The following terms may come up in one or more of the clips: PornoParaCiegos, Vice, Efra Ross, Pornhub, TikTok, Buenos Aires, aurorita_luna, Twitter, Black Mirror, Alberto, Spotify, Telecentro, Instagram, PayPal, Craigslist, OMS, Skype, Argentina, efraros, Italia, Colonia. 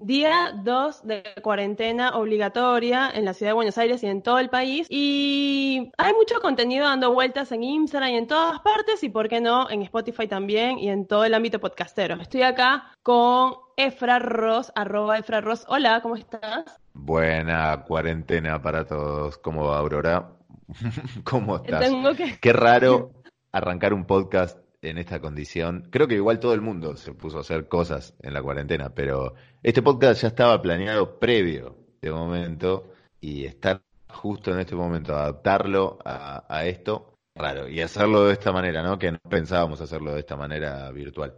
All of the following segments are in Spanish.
Día 2 de cuarentena obligatoria en la ciudad de Buenos Aires y en todo el país, y hay mucho contenido dando vueltas en Instagram y en todas partes, y por qué no, en Spotify también y en todo el ámbito podcastero. Estoy acá con Efra Ross, @EfraRoss. Hola, ¿cómo estás? Buena cuarentena para todos. ¿Cómo va, Aurora? ¿Cómo estás? Qué raro arrancar un podcast en esta condición. Creo que igual todo el mundo se puso a hacer cosas en la cuarentena, pero este podcast ya estaba planeado previo de momento, y estar justo en este momento, adaptarlo a esto, raro, y hacerlo de esta manera, ¿no? Que no pensábamos hacerlo de esta manera virtual.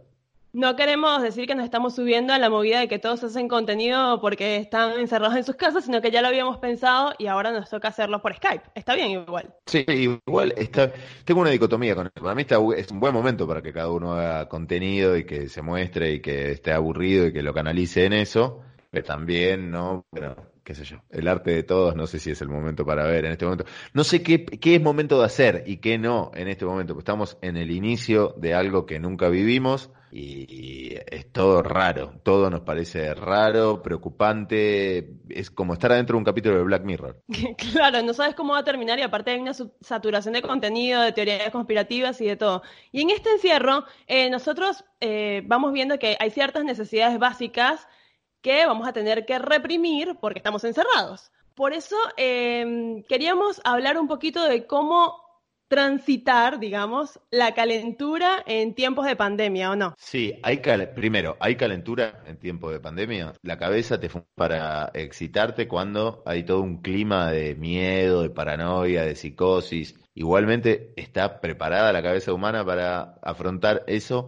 No queremos decir que nos estamos subiendo a la movida de que todos hacen contenido porque están encerrados en sus casas, sino que ya lo habíamos pensado y ahora nos toca hacerlo por Skype. Está bien igual. Sí, igual está. Tengo una dicotomía con esto. Para mí es un buen momento para que cada uno haga contenido y que se muestre y que esté aburrido y que lo canalice en eso, pero también, ¿no? Bueno, qué sé yo. El arte de todos, no sé si es el momento para ver en este momento. No sé qué es momento de hacer y qué no en este momento. Estamos en el inicio de algo que nunca vivimos. Y es todo raro, todo nos parece raro, preocupante, es como estar adentro de un capítulo de Black Mirror. Claro, no sabes cómo va a terminar, y aparte hay una saturación de contenido, de teorías conspirativas y de todo. Y en este encierro nosotros vamos viendo que hay ciertas necesidades básicas que vamos a tener que reprimir porque estamos encerrados. Por eso queríamos hablar un poquito de cómo transitar, digamos, la calentura en tiempos de pandemia, ¿o no? Sí, primero, hay calentura en tiempos de pandemia. La cabeza te fue para excitarte cuando hay todo un clima de miedo, de paranoia, de psicosis. Igualmente está preparada la cabeza humana para afrontar eso.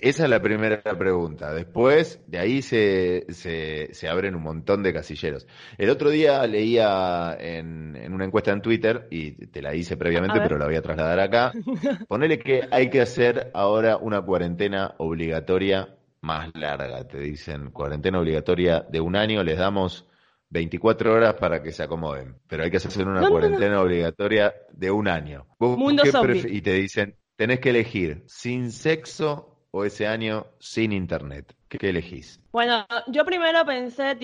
Esa es la primera pregunta. Después, de ahí se abren un montón de casilleros. El otro día leía en una encuesta en Twitter, y te la hice previamente, pero la voy a trasladar acá. Ponele que hay que hacer ahora una cuarentena obligatoria más larga. Te dicen, cuarentena obligatoria de un año, les damos 24 horas para que se acomoden. Pero hay que hacer una cuarentena obligatoria de un año. Mundo zombie. Y te dicen, tenés que elegir sin sexo o ese año sin internet. ¿Qué elegís? Bueno, yo primero pensé,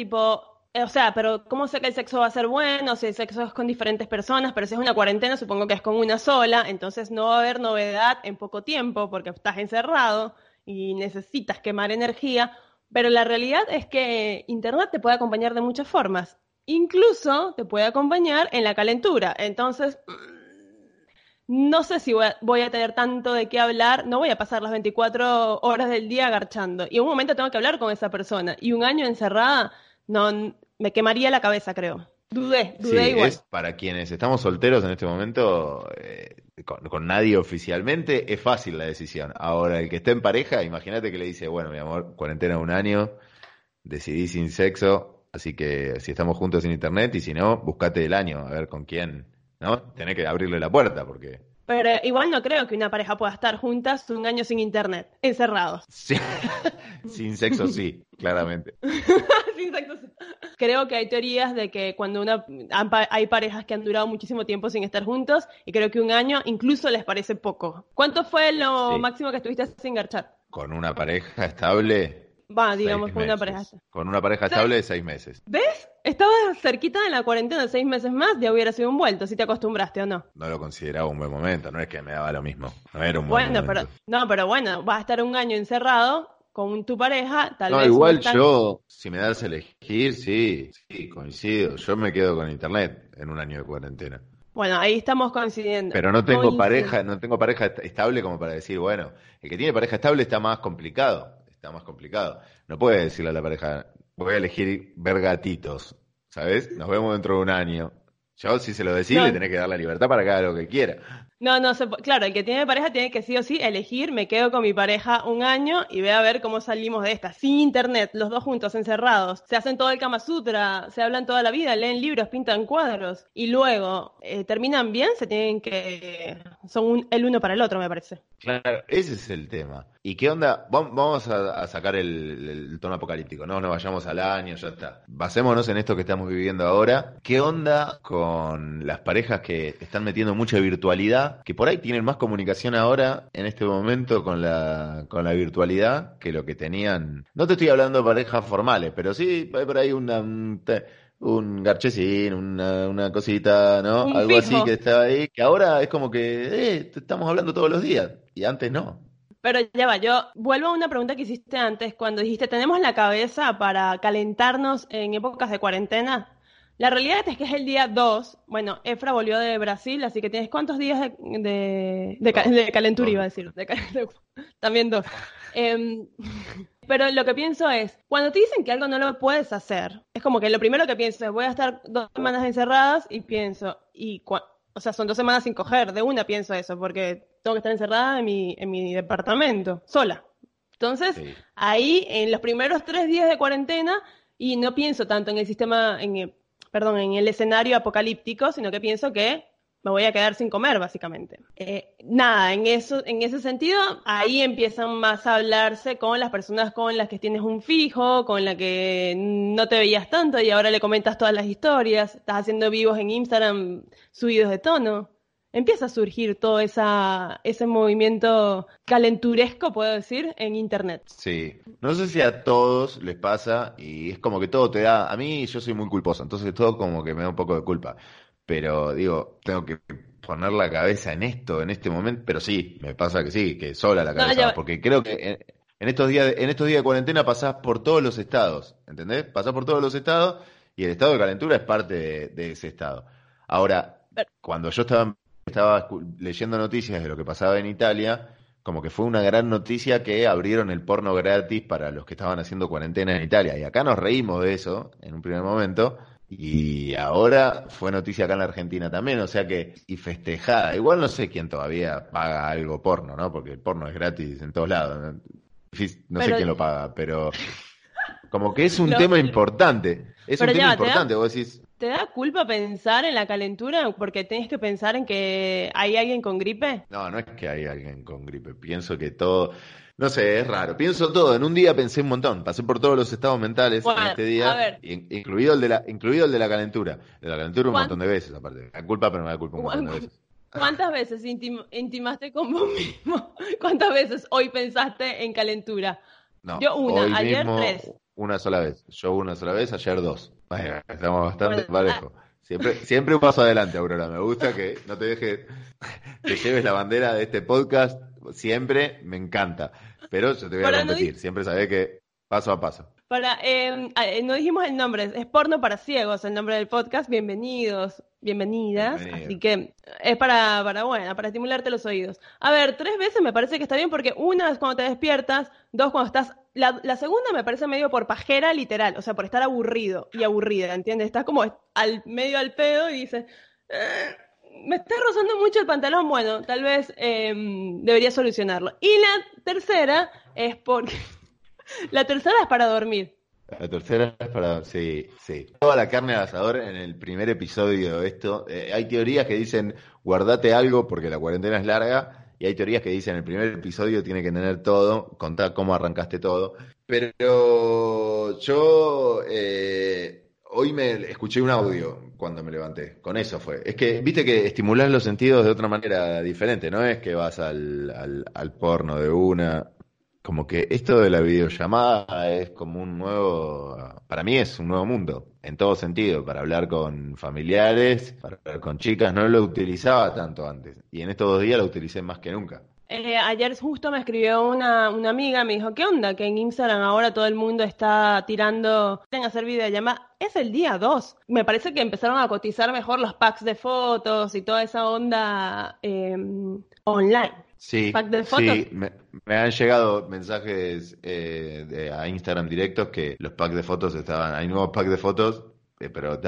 pero ¿cómo sé que el sexo va a ser bueno? Si el sexo es con diferentes personas, pero si es una cuarentena, supongo que es con una sola, entonces no va a haber novedad en poco tiempo, porque estás encerrado y necesitas quemar energía, pero la realidad es que internet te puede acompañar de muchas formas, incluso te puede acompañar en la calentura, entonces no sé si voy a tener tanto de qué hablar, no voy a pasar las 24 horas del día garchando. Y en un momento tengo que hablar con esa persona. Y un año encerrada, no, me quemaría la cabeza, creo. Dudé sí, igual. Es para quienes estamos solteros en este momento, con nadie oficialmente, es fácil la decisión. Ahora, el que esté en pareja, imagínate que le dice, bueno, mi amor, cuarentena un año, decidí sin sexo, así que si estamos juntos sin internet, y si no, buscate el año, a ver con quién. ¿No? Tenés que abrirle la puerta, porque... Pero igual no creo que una pareja pueda estar juntas un año sin internet, encerrados. Sí. Sin sexo sí, claramente. Sin sexo sí. Creo que hay teorías de que hay parejas que han durado muchísimo tiempo sin estar juntos, y creo que un año incluso les parece poco. ¿Cuánto fue lo máximo que estuviste sin garchar? Con una pareja estable... Con una pareja estable de 6 meses. ¿Ves? Estabas cerquita de la cuarentena, 6 meses más, ya hubiera sido un vuelto, si te acostumbraste o no. No lo consideraba un buen momento, no es que me daba lo mismo. No era un buen momento. Pero vas a estar un año encerrado con tu pareja, tal vez... No, igual yo, si me das a elegir, sí, coincido. Yo me quedo con internet en un año de cuarentena. Bueno, ahí estamos coincidiendo. Pero no tengo pareja estable como para decir, bueno, el que tiene pareja estable está más complicado. No puede decirle a la pareja, voy a elegir ver gatitos, ¿sabes? Nos vemos dentro de un año. Yo, si se lo decís, le tenés que dar la libertad para que haga lo que quiera. No, no, claro, el que tiene pareja tiene que sí o sí elegir, me quedo con mi pareja un año y ve a ver cómo salimos de esta. Sin internet, los dos juntos, encerrados, se hacen todo el Kama Sutra, se hablan toda la vida, leen libros, pintan cuadros y luego terminan bien, se tienen que... son el uno para el otro, me parece. Claro, ese es el tema. ¿Y qué onda? Vamos a sacar el tono apocalíptico, no nos vayamos al año, ya está. Basémonos en esto que estamos viviendo ahora. ¿Qué onda con las parejas que están metiendo mucha virtualidad? Que por ahí tienen más comunicación ahora en este momento con la virtualidad que lo que tenían. No te estoy hablando de parejas formales, pero sí hay por ahí un garchecín, una cosita, ¿no? Un algo fijo. Así que estaba ahí, que ahora es como que te estamos hablando todos los días y antes no. Pero ya va, yo vuelvo a una pregunta que hiciste antes cuando dijiste, ¿tenemos la cabeza para calentarnos en épocas de cuarentena? La realidad es que es el día 2. Bueno, Efra volvió de Brasil, así que tienes ¿cuántos días de calentura, iba a decir? También 2. Pero lo que pienso es, cuando te dicen que algo no lo puedes hacer, es como que lo primero que pienso es, voy a estar 2 semanas encerradas y pienso, o sea, son 2 semanas sin coger, de una pienso eso, porque tengo que estar encerrada en mi departamento, sola. Entonces, sí. Ahí, en los primeros 3 días de cuarentena, y no pienso tanto en el sistema... en el escenario apocalíptico, sino que pienso que me voy a quedar sin comer, básicamente. En ese sentido, ahí empiezan más a hablarse con las personas con las que tienes un fijo, con la que no te veías tanto y ahora le comentas todas las historias, estás haciendo vivos en Instagram subidos de tono. Empieza a surgir todo ese movimiento calenturesco, puedo decir, en internet. Sí. No sé si a todos les pasa y es como que todo te da... A mí yo soy muy culposo, entonces todo como que me da un poco de culpa. Pero digo, tengo que poner la cabeza en esto, en este momento. Pero sí, me pasa que sí, que sola la cabeza. No, porque creo que en estos días de cuarentena pasás por todos los estados, ¿entendés? Pasás por todos los estados y el estado de calentura es parte de ese estado. Ahora, cuando yo estaba leyendo noticias de lo que pasaba en Italia, como que fue una gran noticia que abrieron el porno gratis para los que estaban haciendo cuarentena en Italia. Y acá nos reímos de eso en un primer momento. Y ahora fue noticia acá en la Argentina también, o sea que, y festejada. Igual no sé quién todavía paga algo porno, ¿no? Porque el porno es gratis en todos lados. No sé quién lo paga, pero como que es un tema importante. Es un tema importante, vos decís... ¿Te da culpa pensar en la calentura porque tenés que pensar en que hay alguien con gripe? No, no es que hay alguien con gripe. Pienso que todo... No sé, es raro. Pienso todo. En un día pensé un montón. Pasé por todos los estados mentales en este día, incluido el de la calentura. De la calentura un montón de veces, aparte. La culpa, pero me da culpa un montón de veces. ¿Cuántas veces intimaste con vos mismo? ¿Cuántas veces hoy pensaste en calentura? No, yo una, ayer mismo, 3. Una sola vez. Yo una sola vez, ayer 2. Bueno, estamos bastante parejos. Siempre un paso adelante, Aurora. Me gusta que no te dejes, te lleves la bandera de este podcast. Siempre me encanta. Pero yo te voy a competir. Siempre sabés que paso a paso. No dijimos el nombre. Es Porno para Ciegos, el nombre del podcast. Bienvenidos, bienvenidas. Bienvenido. Así que es para estimularte los oídos. A ver, 3 veces me parece que está bien porque una es cuando te despiertas, 2 cuando estás... La segunda me parece medio por pajera literal, o sea, por estar aburrido y aburrida, ¿entiendes? Estás como medio al pedo y dices, me está rozando mucho el pantalón, bueno, tal vez debería solucionarlo. Y la tercera es para dormir. La tercera es para... Sí, sí. Toda la carne al asador en el primer episodio de esto. Hay teorías que dicen, guardate algo porque la cuarentena es larga. Y hay teorías que dicen, el primer episodio tiene que tener todo, contar cómo arrancaste todo. Pero yo hoy me escuché un audio cuando me levanté, con eso fue. Es que, viste que estimulás los sentidos de otra manera diferente, ¿no? Es que vas al porno de una... Como que esto de la videollamada es como un nuevo... Para mí es un nuevo mundo, en todo sentido. Para hablar con familiares, para hablar con chicas. No lo utilizaba tanto antes. Y en estos 2 días lo utilicé más que nunca. Ayer justo me escribió una amiga, me dijo, ¿qué onda? Que en Instagram ahora todo el mundo está tirando... Quieren hacer videollamada. Es el día 2. Me parece que empezaron a cotizar mejor los packs de fotos y toda esa onda online. Sí, sí. Me han llegado mensajes a Instagram directos que los packs de fotos estaban... Hay nuevos packs de fotos pero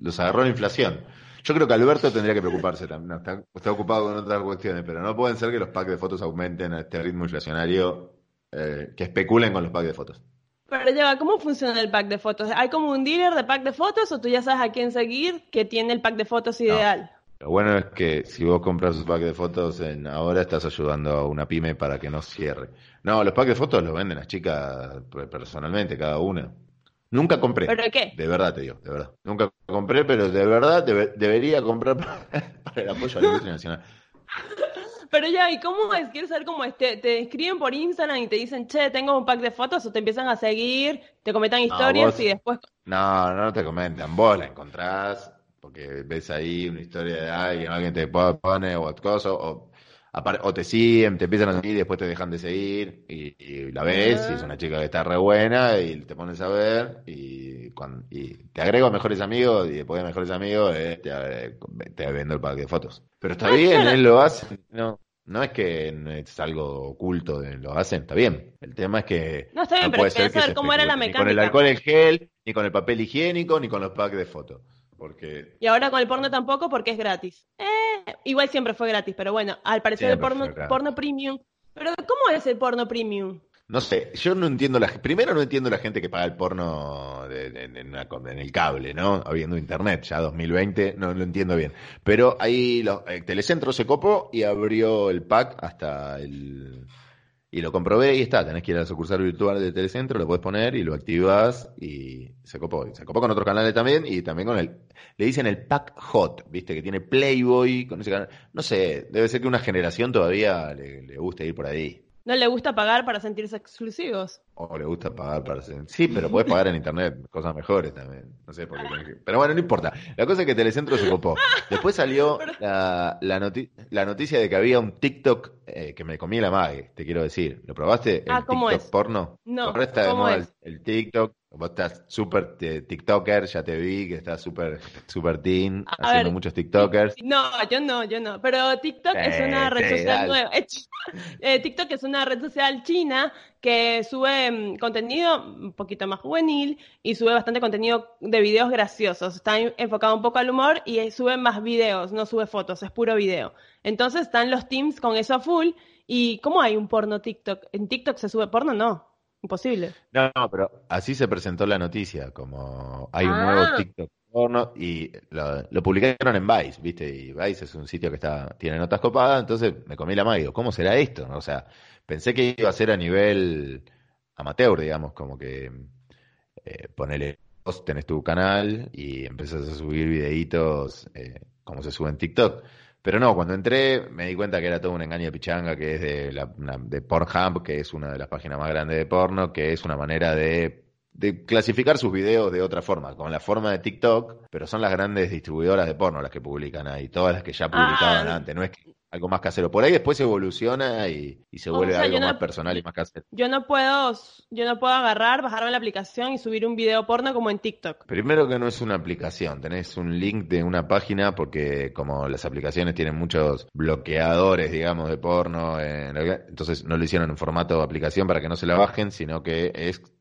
los agarró la inflación. Yo creo que Alberto tendría que preocuparse también. No, está ocupado con otras cuestiones, pero no pueden ser que los packs de fotos aumenten a este ritmo inflacionario, que especulen con los packs de fotos. Pero ya, ¿cómo funciona el pack de fotos? ¿Hay como un dealer de pack de fotos o tú ya sabes a quién seguir que tiene el pack de fotos ideal? No. Lo bueno es que si vos compras un pack de fotos ahora estás ayudando a una pyme para que no cierre. No, los packs de fotos los venden las chicas personalmente, cada una. Nunca compré. ¿Pero qué? De verdad te digo, de verdad. Nunca compré, pero de verdad debería comprar para el apoyo a la industria nacional. Pero ya, ¿y cómo es? ¿Quieres saber cómo es? Te escriben por Instagram y te dicen, che, tengo un pack de fotos, o te empiezan a seguir, te comentan historias y después... No te comentan, vos la encontrás, porque ves ahí una historia de alguien te pone o cosa, o te siguen, te empiezan a seguir y después te dejan de seguir, y la ves, y es una chica que está re buena, y te pones a ver, y te agrego a mejores amigos, y después de mejores amigos te vendo el pack de fotos. Pero está bien, él lo hace, no es que es algo oculto, lo hacen, está bien. El tema es que no, está bien, no puede ser que se especule, ni con el alcohol en gel, ni con el papel higiénico, ni con los packs de fotos. Porque... Y ahora con el porno tampoco, porque es gratis. Igual siempre fue gratis, pero bueno, al parecer el porno premium. Pero ¿cómo es el porno premium? No sé, yo no entiendo primero no entiendo la gente que paga el porno en el cable, ¿no? Habiendo internet, ya 2020, no lo entiendo bien. Pero ahí Telecentro se copó y abrió el pack hasta el... Y lo comprobé y está, tenés que ir a la sucursal virtual de Telecentro, lo podés poner y lo activás y se copó. Se copó con otros canales también y también con le dicen el pack hot, viste, que tiene Playboy con ese canal. No sé, debe ser que una generación todavía le gusta ir por ahí. No le gusta pagar para sentirse exclusivos. O le gusta pagar para sentirse... Sí, pero podés pagar en internet cosas mejores también. No sé por qué tenés que... Pero bueno, no importa. La cosa es que Telecentro se copó. Después salió la noticia de que había un TikTok que me comí la mague, te quiero decir. ¿Lo probaste? ¿El ¿cómo TikTok es? Porno. No, ahora está de moda el TikTok. Vos estás súper tiktoker, ya te vi que estás súper teen, haciendo muchos tiktokers. No, yo no. Pero TikTok es una red social nueva. TikTok es una red social china que sube contenido un poquito más juvenil y sube bastante contenido de videos graciosos. Está enfocado un poco al humor y sube más videos, no sube fotos, es puro video. Entonces están los teens con eso a full. ¿Y cómo hay un porno TikTok? ¿En TikTok se sube porno? No. Imposible. No, pero así se presentó la noticia, como hay un nuevo TikTok porno y lo publicaron en Vice, ¿viste? Y Vice es un sitio que tiene notas copadas, entonces me comí la mano y digo, ¿cómo será esto? O sea, pensé que iba a ser a nivel amateur, digamos, como que ponele, vos tenés tu canal y empezás a subir videitos como se sube en TikTok. Pero no, cuando entré me di cuenta que era todo un engaño de pichanga, que es de Pornhub, que es una de las páginas más grandes de porno, que es una manera de clasificar sus videos de otra forma, con la forma de TikTok, pero son las grandes distribuidoras de porno las que publican ahí, todas las que ya publicaban antes, no es que algo más casero. Por ahí después evoluciona y se vuelve algo más personal y más casero. Yo no puedo agarrar, bajarme la aplicación y subir un video porno como en TikTok. Primero que no es una aplicación, tenés un link de una página porque como las aplicaciones tienen muchos bloqueadores, digamos, de porno, entonces no lo hicieron en formato de aplicación para que no se la bajen, sino que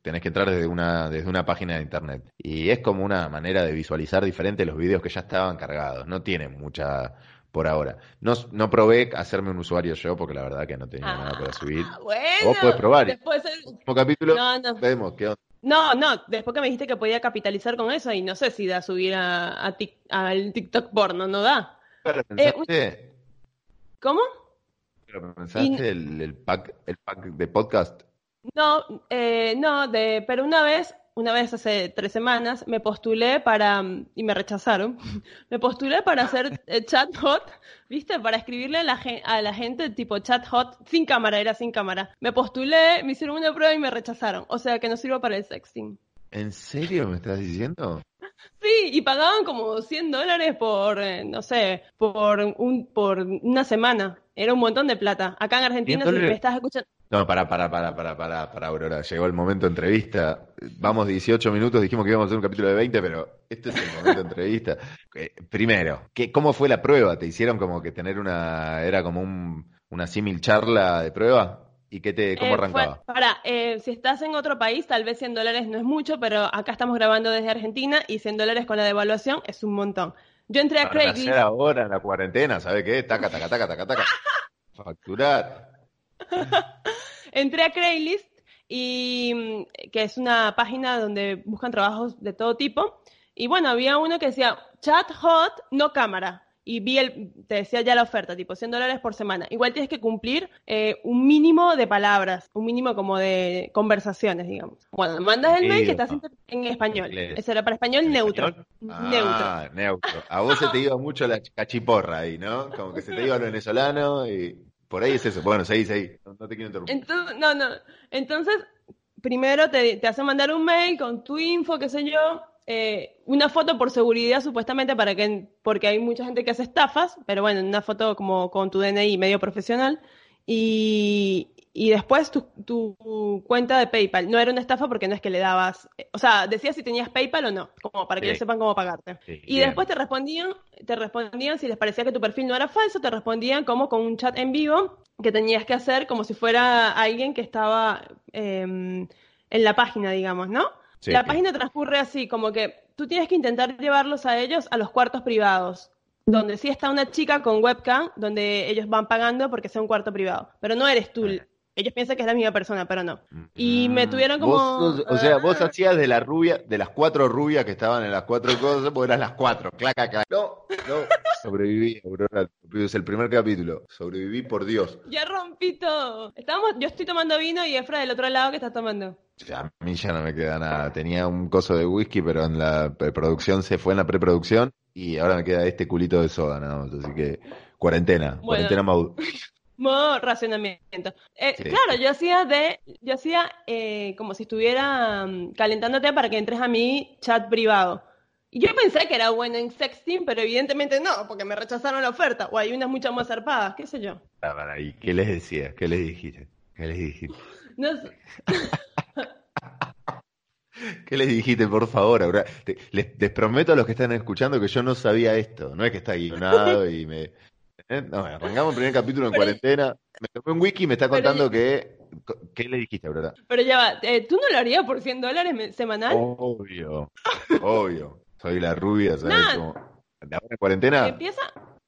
tenés que entrar desde una página de internet. Y es como una manera de visualizar diferente los videos que ya estaban cargados, no tienen mucha... Por ahora. No probé hacerme un usuario yo, porque la verdad que no tenía nada para subir. Bueno, vos podés probar. Después el último capítulo, vemos qué onda. No, después que me dijiste que podía capitalizar con eso, y no sé si da subir al TikTok porno, no da. Pero pensaste... ¿Cómo? Pero pensaste el pack de podcast. No, pero una vez hace 3 semanas me postulé para, y me rechazaron, me postulé para hacer chatbot, ¿viste? Para escribirle a la gente tipo chatbot, sin cámara. Me postulé, me hicieron una prueba y me rechazaron. O sea que no sirvo para el sexting. ¿En serio me estás diciendo? Sí, y pagaban como $100 por, no sé, por una semana. Era un montón de plata. Acá en Argentina, si me estás escuchando... No, para, Aurora. Llegó el momento de entrevista. Vamos 18 minutos, dijimos que íbamos a hacer un capítulo de 20, pero este es el momento de entrevista. Primero, ¿cómo fue la prueba? ¿Te hicieron como que tener una... Era como una símil charla de prueba? ¿Y qué te, cómo arrancaba? Si estás en otro país, tal vez $100 no es mucho, pero acá estamos grabando desde Argentina y $100 con la devaluación es un montón. Yo entré a Craigslist. Para hacer ahora en la cuarentena, ¿sabes qué? Taca, taca, taca, taca, taca. Facturar. Entré a Craigslist, y que es una página donde buscan trabajos de todo tipo. Y bueno, había uno que decía chat hot, no cámara. Y vi te decía ya la oferta, tipo $100 por semana. Igual tienes que cumplir un mínimo de palabras, un mínimo como de conversaciones, digamos. Bueno, mandas el mail que estás en español. Eso era para español neutro. Ah, neutro. A vos se te iba mucho la cachiporra ahí, ¿no? Como que se te iba el venezolano y por ahí es eso. Bueno, seguí. No te quiero interrumpir. Entonces, primero te hacen mandar un mail con tu info, qué sé yo. Una foto por seguridad, supuestamente, porque hay mucha gente que hace estafas, pero bueno, una foto como con tu DNI medio profesional, y después tu cuenta de PayPal. No era una estafa porque no es que le dabas, o sea, decías si tenías PayPal o no, como para que ellos sepan cómo pagarte. Sí, y bien. Después te respondían si les parecía que tu perfil no era falso, te respondían como con un chat en vivo que tenías que hacer como si fuera alguien que estaba en la página, digamos, ¿no? Sí, la página transcurre así, como que tú tienes que intentar llevarlos a ellos a los cuartos privados, donde sí está una chica con webcam, donde ellos van pagando porque sea un cuarto privado, pero no eres tú. Ellos piensan que es la misma persona, pero no. Y me tuvieron como... Vos hacías de la rubia, de las cuatro rubias que estaban en las cuatro cosas, porque eras las cuatro, claca, claca. No, sobreviví, Aurora, es el primer capítulo, sobreviví por Dios. Ya rompí todo. Yo estoy tomando vino y Efra del otro lado, ¿qué estás tomando? A mí ya no me queda nada, tenía un coso de whisky, pero en la producción se fue en la preproducción y ahora me queda este culito de soda nada más, así que cuarentena Maud. Modo racionamiento. Sí. Claro, yo hacía como si estuviera calentándote para que entres a mi chat privado. Y yo pensé que era bueno en sexting, pero evidentemente no, porque me rechazaron la oferta. O hay unas muchas más zarpadas, qué sé yo. ¿Y qué les decías? ¿Qué les dijiste? No sé. ¿Qué les dijiste, por favor? Ahora, les prometo a los que están escuchando que yo no sabía esto. No es que está guionado y me... No, arrancamos el primer capítulo en cuarentena. Me topé un wiki y me está contando ¿qué le dijiste, Aurora? Pero ya va, ¿tú no lo harías por $100 semanal? Obvio. Soy la rubia, ¿sabes? Nah. Como... Ahora en cuarentena...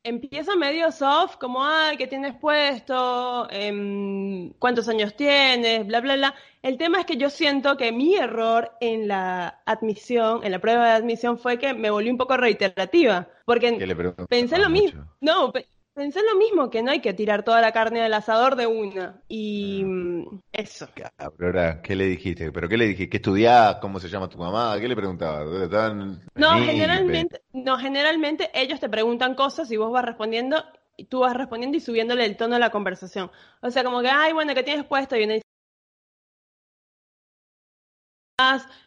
Empieza medio soft, como, ¿qué tienes puesto? ¿Cuántos años tienes? Bla, bla, bla. El tema es que yo siento que mi error en la admisión, en la prueba de admisión, fue que me volví un poco reiterativa. Porque pensé lo mismo. No, pensé lo mismo, que no hay que tirar toda la carne del asador de una. Y eso. Aurora, ¿qué le dijiste? ¿Pero qué le dijiste? ¿Qué estudiás? ¿Cómo se llama tu mamá? ¿Qué le preguntabas? Generalmente ellos te preguntan cosas y vos vas respondiendo, y tú vas respondiendo y subiéndole el tono a la conversación. O sea, como que, bueno, ¿qué tienes puesto? Y una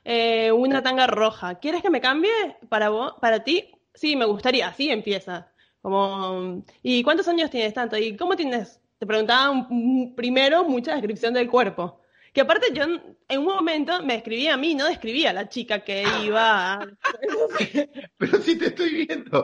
dice, una tanga roja. ¿Quieres que me cambie para ti? Sí, me gustaría. Así empieza. Como, ¿y cuántos años tienes tanto? ¿Y cómo tienes? Te preguntaba primero mucha descripción del cuerpo. Que aparte yo en un momento me describía a mí, no describía a la chica que iba a... Pero sí te estoy viendo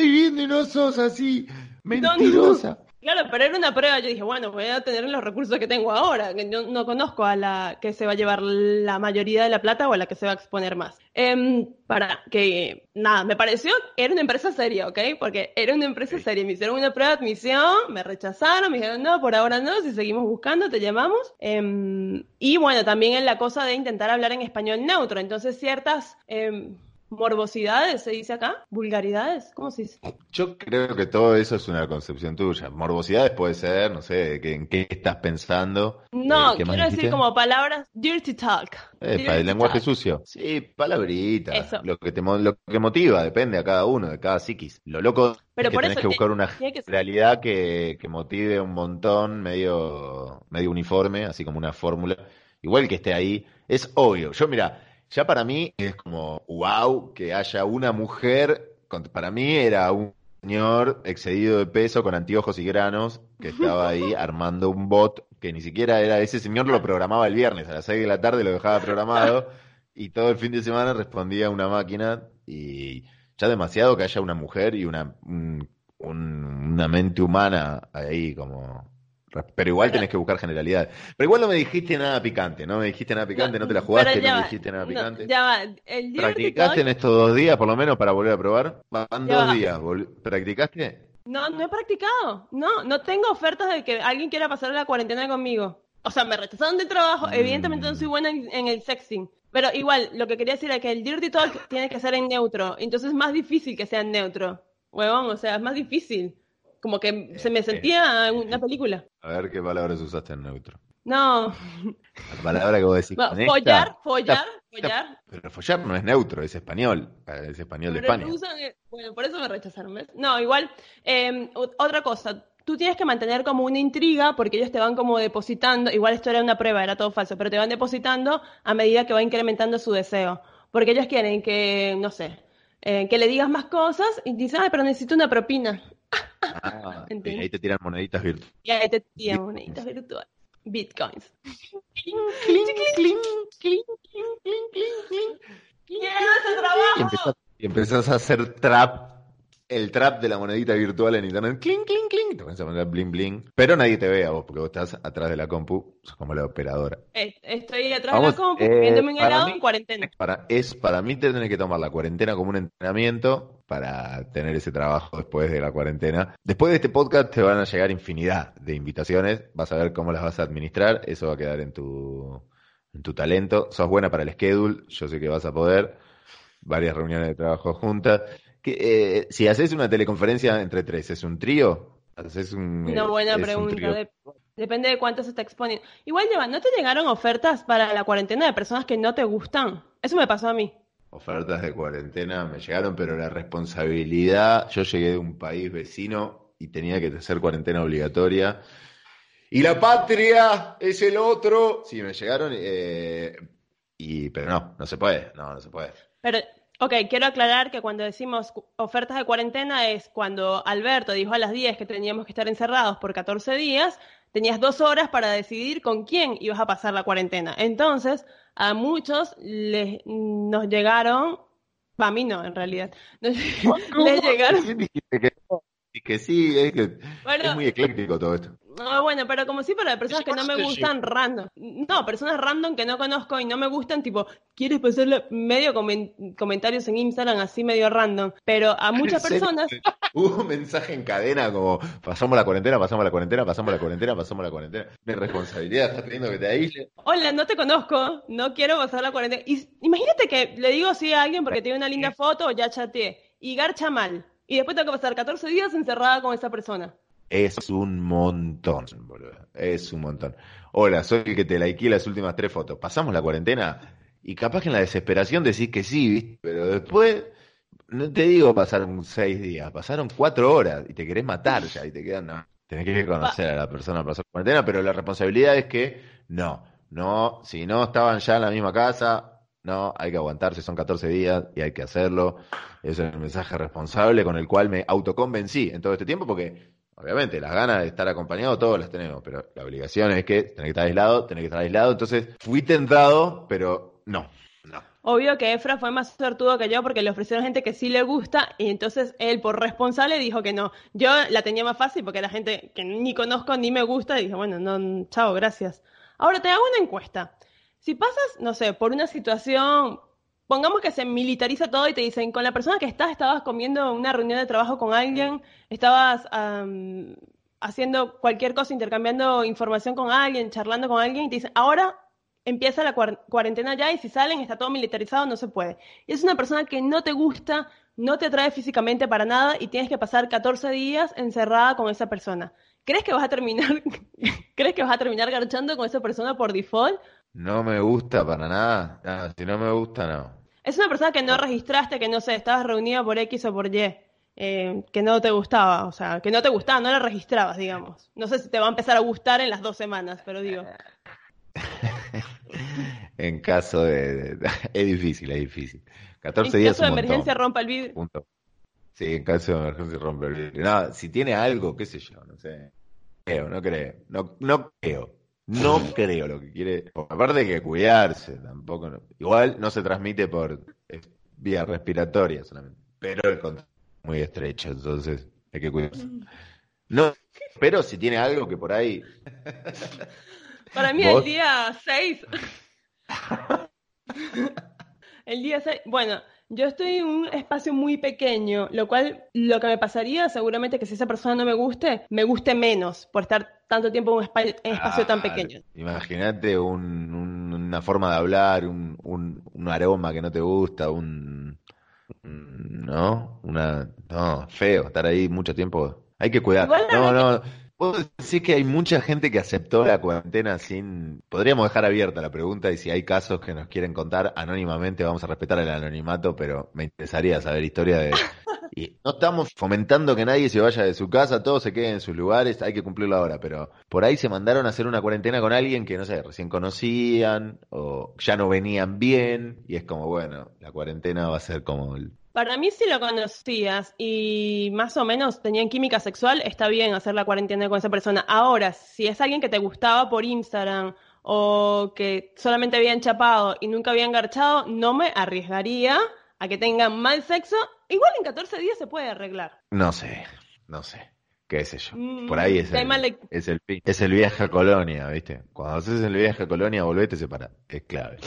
y no sos así, mentirosa. No. Claro, pero era una prueba, yo dije, bueno, voy a tener los recursos que tengo ahora, que yo no conozco a la que se va a llevar la mayoría de la plata o a la que se va a exponer más. Me pareció, era una empresa seria, ¿ok? Porque era una empresa seria, me hicieron una prueba de admisión, me rechazaron, me dijeron, no, por ahora no, si seguimos buscando, te llamamos. Y bueno, también en la cosa de intentar hablar en español neutro, entonces ciertas... morbosidades, ¿se dice acá? ¿Vulgaridades? ¿Cómo se dice? Yo creo que todo eso es una concepción tuya. Morbosidades puede ser, no sé, ¿en qué estás pensando? No, quiero decir como palabras dirty talk. El lenguaje sucio. Sí, palabritas. Lo que motiva, depende a cada uno, de cada psiquis. Lo loco pero es que tenés que buscar una realidad que motive un montón, medio uniforme, así como una fórmula. Igual que esté ahí, es obvio. Yo, mirá, ya para mí es como, wow, que haya una mujer, para mí era un señor excedido de peso con anteojos y granos que estaba ahí armando un bot que ni siquiera era, ese señor lo programaba el viernes, a las 6 de la tarde lo dejaba programado y todo el fin de semana respondía a una máquina y ya demasiado que haya una mujer y una mente humana ahí como... Pero igual tenés que buscar generalidad. Pero igual no me dijiste nada picante, no me dijiste nada picante, no te la jugaste, no me dijiste nada picante. No, ya va. El ¿practicaste en estos 2 días, por lo menos, para volver a probar? Van 2 días. ¿Practicaste? No, no he practicado. No, no tengo ofertas de que alguien quiera pasar la cuarentena conmigo. O sea, me rechazaron de trabajo. Evidentemente no soy buena en el sexting. Pero igual, lo que quería decir es que el dirty talk tiene que ser en neutro. Entonces es más difícil que sea en neutro. Huevón, o sea, es más difícil. Como que se me sentía en una película. A ver qué palabras usaste en neutro. No. La palabra que vos decís. Bueno, follar. Pero follar no es neutro, es español. Es español de España. Bueno, por eso me rechazaron, ¿ves? No, igual. Otra cosa. Tú tienes que mantener como una intriga porque ellos te van como depositando. Igual esto era una prueba, era todo falso. Pero te van depositando a medida que va incrementando su deseo. Porque ellos quieren que, no sé, que le digas más cosas y dicen, ay, pero necesito una propina. Ah, y ahí te tiran moneditas virtuales. Y ahí te tiran moneditas virtuales. Bitcoins. Y empezás a hacer trap. El trap de la monedita virtual en internet. Cling, cling, cling. Te vas a poner bling, bling. Pero nadie te vea vos, porque vos estás atrás de la compu. Sos como la operadora. Estoy atrás de la compu, viéndome en helado en cuarentena. Para mí te tenés que tomar la cuarentena como un entrenamiento para tener ese trabajo después de la cuarentena. Después de este podcast te van a llegar infinidad de invitaciones. Vas a ver cómo las vas a administrar. Eso va a quedar en tu talento. Sos buena para el schedule. Yo sé que vas a poder. Varias reuniones de trabajo juntas. Si haces una teleconferencia entre tres, ¿es un trío? ¿Haces una buena pregunta. Depende de cuánto se está exponiendo. Igual, ¿no te llegaron ofertas para la cuarentena de personas que no te gustan? Eso me pasó a mí. Ofertas de cuarentena me llegaron, pero la responsabilidad... Yo llegué de un país vecino y tenía que hacer cuarentena obligatoria. ¡Y la patria es el otro! Sí, me llegaron, pero no se puede. No se puede. Pero... Ok, quiero aclarar que cuando decimos ofertas de cuarentena es cuando Alberto dijo a las 10 que teníamos que estar encerrados por 14 días, tenías 2 horas para decidir con quién ibas a pasar la cuarentena. Entonces, a muchos nos llegaron, a mí no, en realidad, les llegaron... Que sí, es muy ecléctico todo esto. No, bueno, pero como sí para personas que no me gustan random. No, personas random que no conozco y no me gustan, tipo, ¿quieres pasarle medio comentarios en Instagram así medio random? Pero a muchas personas... Hubo un mensaje en cadena como, pasamos la cuarentena. Mi responsabilidad, estás pidiendo que te aísle. Hola, no te conozco, no quiero pasar la cuarentena. Y, imagínate que le digo sí a alguien porque tiene una linda foto o ya chateé y garcha mal. Y después tengo que pasar 14 días encerrada con esa persona. Es un montón, boludo. Es un montón. Hola, soy el que te likeé las últimas 3 fotos. Pasamos la cuarentena y capaz que en la desesperación decís que sí, ¿viste? Pero después, no te digo pasaron 6 días, pasaron 4 horas y te querés matar ya y te quedan... No. Tenés que conocer a la persona para pasar la cuarentena, pero la responsabilidad es que no, si no estaban ya en la misma casa... No, hay que aguantarse, son 14 días y hay que hacerlo. Ese es el mensaje responsable con el cual me autoconvencí en todo este tiempo, porque obviamente las ganas de estar acompañado todos las tenemos, pero la obligación es que tenés que estar aislado. Entonces fui tentado, pero no. Obvio que Efra fue más suertudo que yo porque le ofrecieron gente que sí le gusta y entonces él por responsable dijo que no. Yo la tenía más fácil porque era gente que ni conozco ni me gusta y dije, bueno, no, chao, gracias. Ahora te hago una encuesta. Si pasas, no sé, por una situación, pongamos que se militariza todo y te dicen, con la persona que estabas comiendo una reunión de trabajo con alguien, estabas haciendo cualquier cosa, intercambiando información con alguien, charlando con alguien, y te dicen, ahora empieza la cuarentena ya y si salen está todo militarizado, no se puede. Y es una persona que no te gusta, no te atrae físicamente para nada y tienes que pasar 14 días encerrada con esa persona. ¿Crees que vas a terminar garchando con esa persona por default? No me gusta para nada. No, si no me gusta, no. Es una persona que no registraste, que no sé, estabas reunida por X o por Y, que no te gustaba, o sea, que no te gustaba, no la registrabas, digamos. No sé si te va a empezar a gustar en las 2 semanas, pero digo. En caso de... Es difícil. 14 días es un montón. En caso de emergencia rompa el vidrio. Punto. Sí, en caso de emergencia rompa el vidrio. No, si tiene algo, qué sé yo, no sé. No creo. No creo lo que quiere. Aparte hay que cuidarse, tampoco. Igual no se transmite por vía respiratoria solamente. Pero el contacto es muy estrecho, entonces hay que cuidarse. No, pero si tiene algo que por ahí... Para mí ¿vos? El día 6. El día 6. Bueno, yo estoy en un espacio muy pequeño, lo cual lo que me pasaría seguramente que si esa persona no me guste, me guste menos por estar tanto tiempo en un espacio tan pequeño. Imagínate una forma de hablar, un aroma que no te gusta, No, feo, estar ahí mucho tiempo. Hay que cuidar. ¿Vos decís que hay mucha gente que aceptó la cuarentena sin...? Podríamos dejar abierta la pregunta y si hay casos que nos quieren contar anónimamente, vamos a respetar el anonimato, pero me interesaría saber historia de... Y no estamos fomentando que nadie se vaya de su casa, todos se queden en sus lugares, hay que cumplirlo ahora, pero por ahí se mandaron a hacer una cuarentena con alguien que, no sé, recién conocían o ya no venían bien y es como, bueno, la cuarentena va a ser como... Para mí si lo conocías y más o menos tenían química sexual, está bien hacer la cuarentena con esa persona. Ahora, si es alguien que te gustaba por Instagram o que solamente habían chapado y nunca habían garchado, no me arriesgaría a que tengan mal sexo. Igual en 14 días se puede arreglar. No sé. ¿Qué sé yo? Por ahí es el viaje a Colonia, ¿viste? Cuando haces el viaje a Colonia, volvés, te separás. Es clave.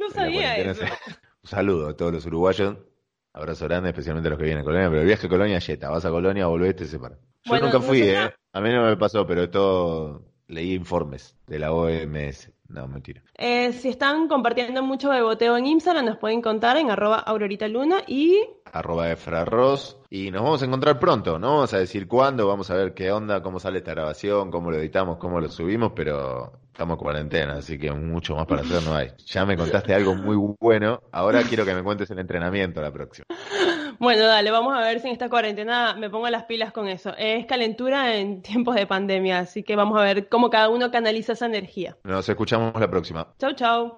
No sabía eso. Un saludo a todos los uruguayos. Abrazo grande, especialmente a los que vienen a Colonia. Pero el viaje a Colonia, yeta. Vas a Colonia, volvés, te separas. Bueno, yo nunca fui, ¿eh? A mí no me pasó, pero todo... Leí informes de la OMS. No, mentira. Si están compartiendo mucho beboteo en Instagram, nos pueden contar en @aurorita_luna y... @efraros. Y nos vamos a encontrar pronto, ¿no? Vamos a decir cuándo, vamos a ver qué onda, cómo sale esta grabación, cómo lo editamos, cómo lo subimos, pero estamos en cuarentena, así que mucho más para hacer no hay. Ya me contaste algo muy bueno, ahora quiero que me cuentes el entrenamiento la próxima. Bueno, dale, vamos a ver si en esta cuarentena me pongo las pilas con eso. Es calentura en tiempos de pandemia, así que vamos a ver cómo cada uno canaliza esa energía. Nos escuchamos la próxima. Chau, chau.